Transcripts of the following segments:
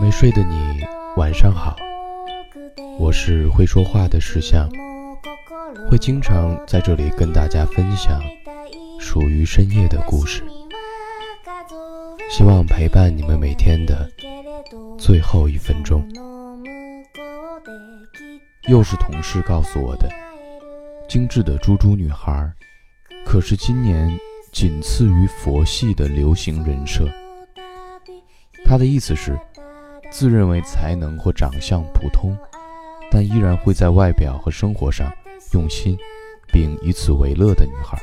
没睡的你晚上好，我是会说话的石像，会经常在这里跟大家分享属于深夜的故事，希望陪伴你们每天的最后一分钟。又是同事告诉我的，精致的猪猪女孩可是今年仅次于佛系的流行人设。她的意思是自认为才能或长相普通，但依然会在外表和生活上用心并以此为乐的女孩。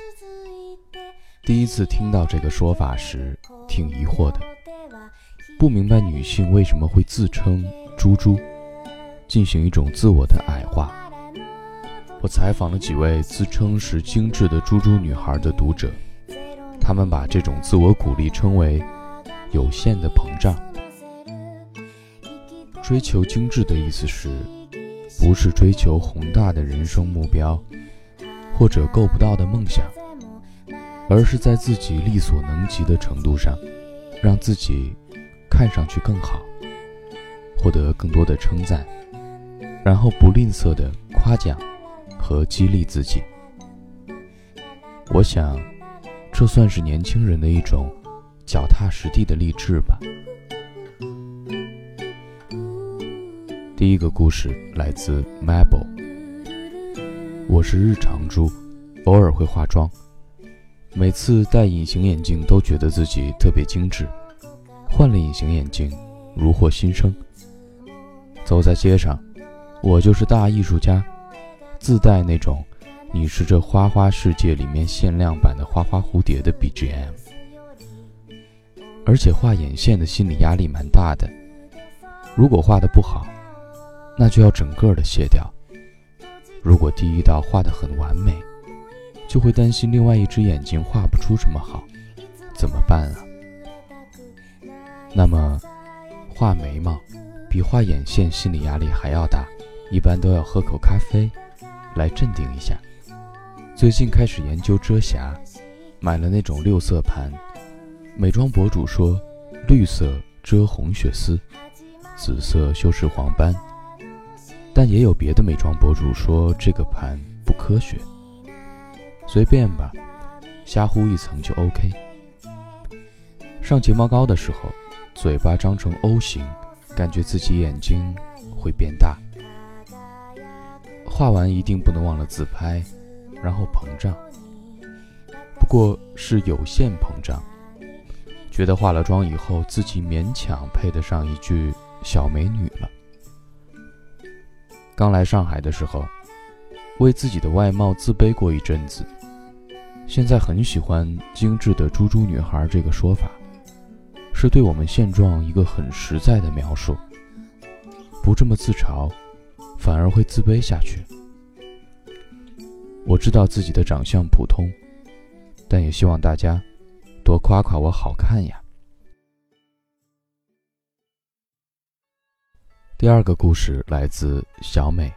第一次听到这个说法时挺疑惑的，不明白女性为什么会自称猪猪，进行一种自我的矮化。我采访了几位自称是精致的猪猪女孩的读者，他们把这种自我鼓励称为有限的膨胀。追求精致的意思是不是追求宏大的人生目标或者够不到的梦想，而是在自己力所能及的程度上让自己看上去更好，获得更多的称赞，然后不吝啬的夸奖和激励自己。我想这算是年轻人的一种脚踏实地的励志吧。第一个故事来自 Mabel。 我是日常猪，偶尔会化妆，每次戴隐形眼镜都觉得自己特别精致，换了隐形眼镜如获新生。走在街上，我就是大艺术家，自带那种你是这花花世界里面限量版的花花蝴蝶的 BGM。 而且画眼线的心理压力蛮大的，如果画得不好，那就要整个的卸掉。如果第一道画得很完美，就会担心另外一只眼睛画不出什么好，怎么办啊？那么画眉毛比画眼线心理压力还要大，一般都要喝口咖啡来镇定一下。最近开始研究遮瑕，买了那种六色盘，美妆博主说绿色遮红血丝，紫色修饰黄斑，但也有别的美妆博主说这个盘不科学。随便吧，瞎糊一层就 OK。 上睫毛膏的时候，嘴巴张成 O 型，感觉自己眼睛会变大。画完一定不能忘了自拍，然后膨胀，不过是有限膨胀，觉得化了妆以后自己勉强配得上一句小美女了。刚来上海的时候，为自己的外貌自卑过一阵子，现在很喜欢精致的猪猪女孩这个说法，是对我们现状一个很实在的描述。不这么自嘲，反而会自卑下去。我知道自己的长相普通，但也希望大家多夸夸我好看呀。第二个故事来自小美。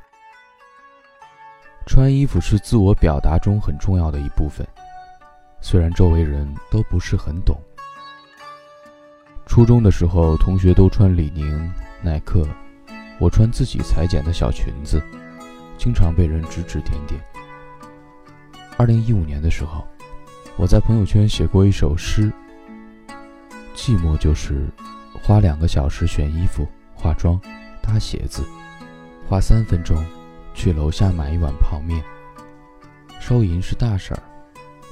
穿衣服是自我表达中很重要的一部分，虽然周围人都不是很懂。初中的时候，同学都穿李宁、耐克，我穿自己裁剪的小裙子，经常被人指指点点。2015年的时候，我在朋友圈写过一首诗，寂寞就是花2个小时选衣服、化妆、搭鞋子，花3分钟去楼下买一碗泡面，收银是大婶儿，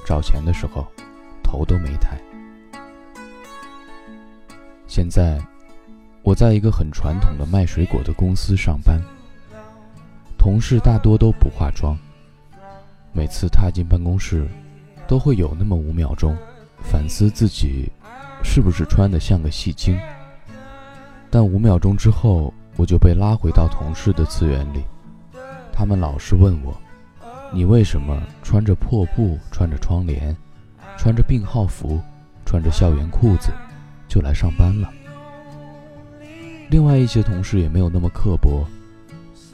找钱的时候头都没抬。现在我在一个很传统的卖水果的公司上班，同事大多都不化妆，每次踏进办公室都会有那么5秒钟反思自己是不是穿得像个戏精，但5秒钟之后我就被拉回到同事的次元里。他们老是问我，你为什么穿着破布、穿着窗帘、穿着病号服、穿着校园裤子就来上班了。另外一些同事也没有那么刻薄，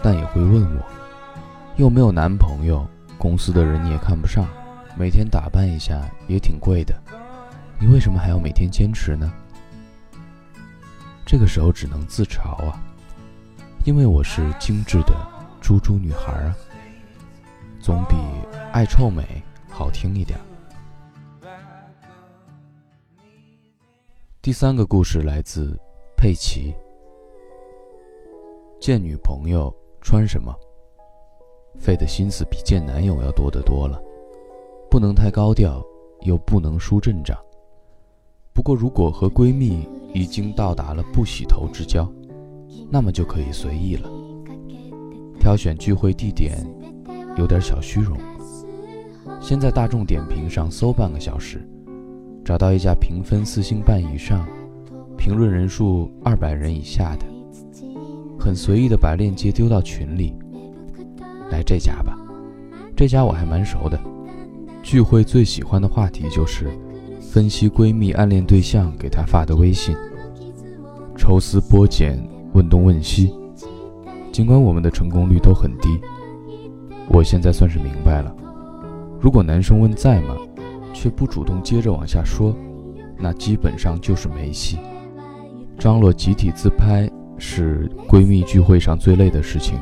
但也会问我，又没有男朋友，公司的人你也看不上，每天打扮一下也挺贵的，你为什么还要每天坚持呢？这个时候只能自嘲啊，因为我是精致的猪猪女孩啊，总比爱臭美好听一点。第三个故事来自佩奇。见女朋友穿什么，费的心思比见男友要多得多了，不能太高调，又不能输阵仗。不过如果和闺蜜已经到达了不洗头之交，那么就可以随意了。挑选聚会地点有点小虚荣，先在大众点评上搜半个小时，找到一家评分4.5星以上，评论人数200人以下的，很随意的把链接丢到群里，来这家吧，这家我还蛮熟的。聚会最喜欢的话题就是分析闺蜜暗恋对象给她发的微信，抽丝剥茧，问东问西。尽管我们的成功率都很低，我现在算是明白了，如果男生问在吗却不主动接着往下说，那基本上就是没戏。张罗集体自拍是闺蜜聚会上最累的事情，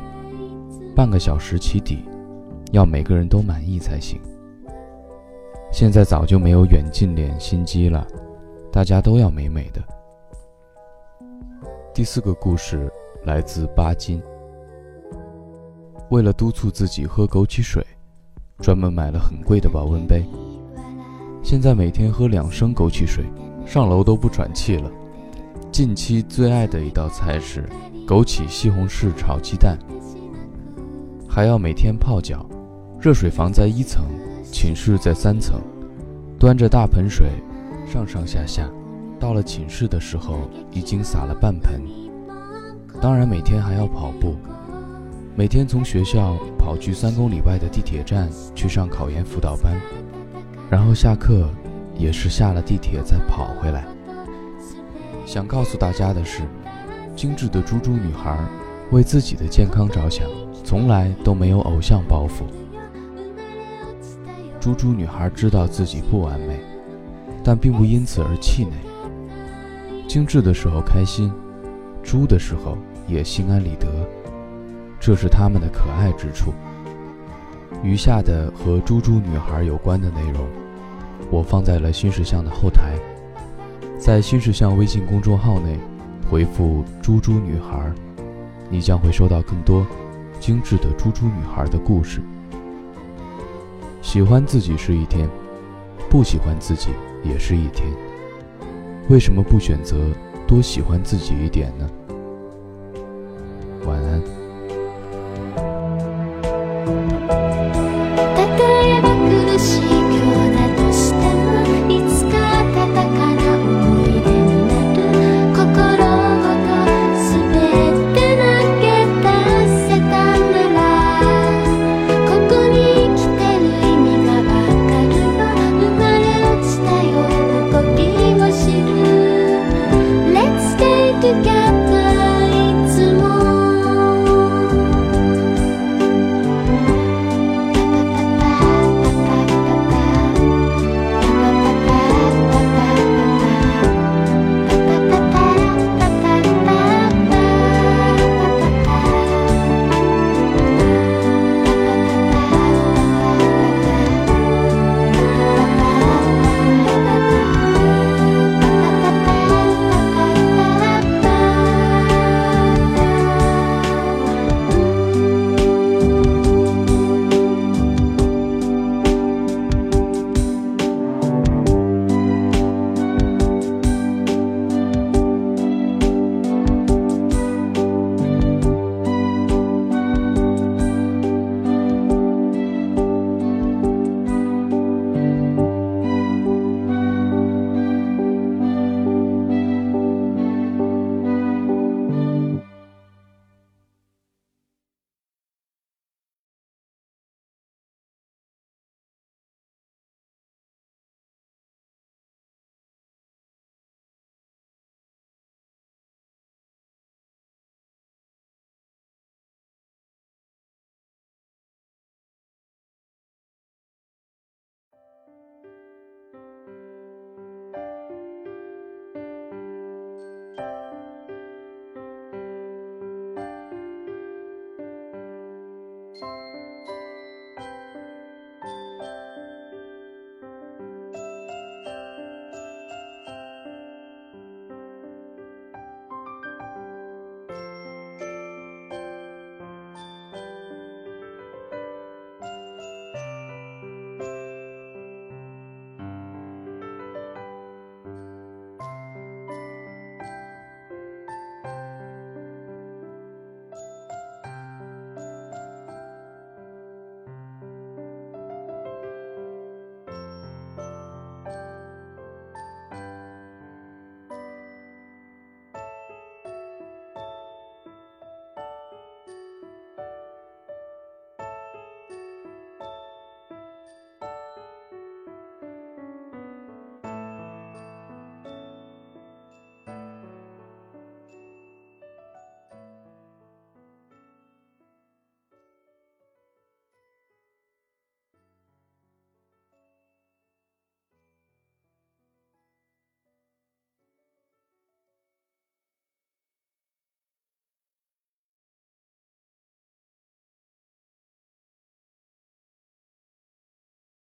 半个小时起底，要每个人都满意才行。现在早就没有远近脸心机了，大家都要美美的。第四个故事来自巴金。为了督促自己喝枸杞水，专门买了很贵的保温杯，现在每天喝2升枸杞水，上楼都不喘气了。近期最爱的一道菜是枸杞西红柿炒鸡蛋，还要每天泡脚，热水房在1层，寝室在3层，端着大盆水上上下下，到了寝室的时候已经洒了半盆。当然每天还要跑步，每天从学校跑去3公里外的地铁站去上考研辅导班，然后下课也是下了地铁再跑回来。想告诉大家的是，精致的猪猪女孩为自己的健康着想，从来都没有偶像包袱。猪猪女孩知道自己不完美，但并不因此而气馁。精致的时候开心，猪的时候也心安理得，这是他们的可爱之处。余下的和猪猪女孩有关的内容，我放在了新事项的后台，在新事项微信公众号内回复猪猪女孩，你将会收到更多精致的猪猪女孩的故事。喜欢自己是一天，不喜欢自己也是一天，为什么不选择多喜欢自己一点呢？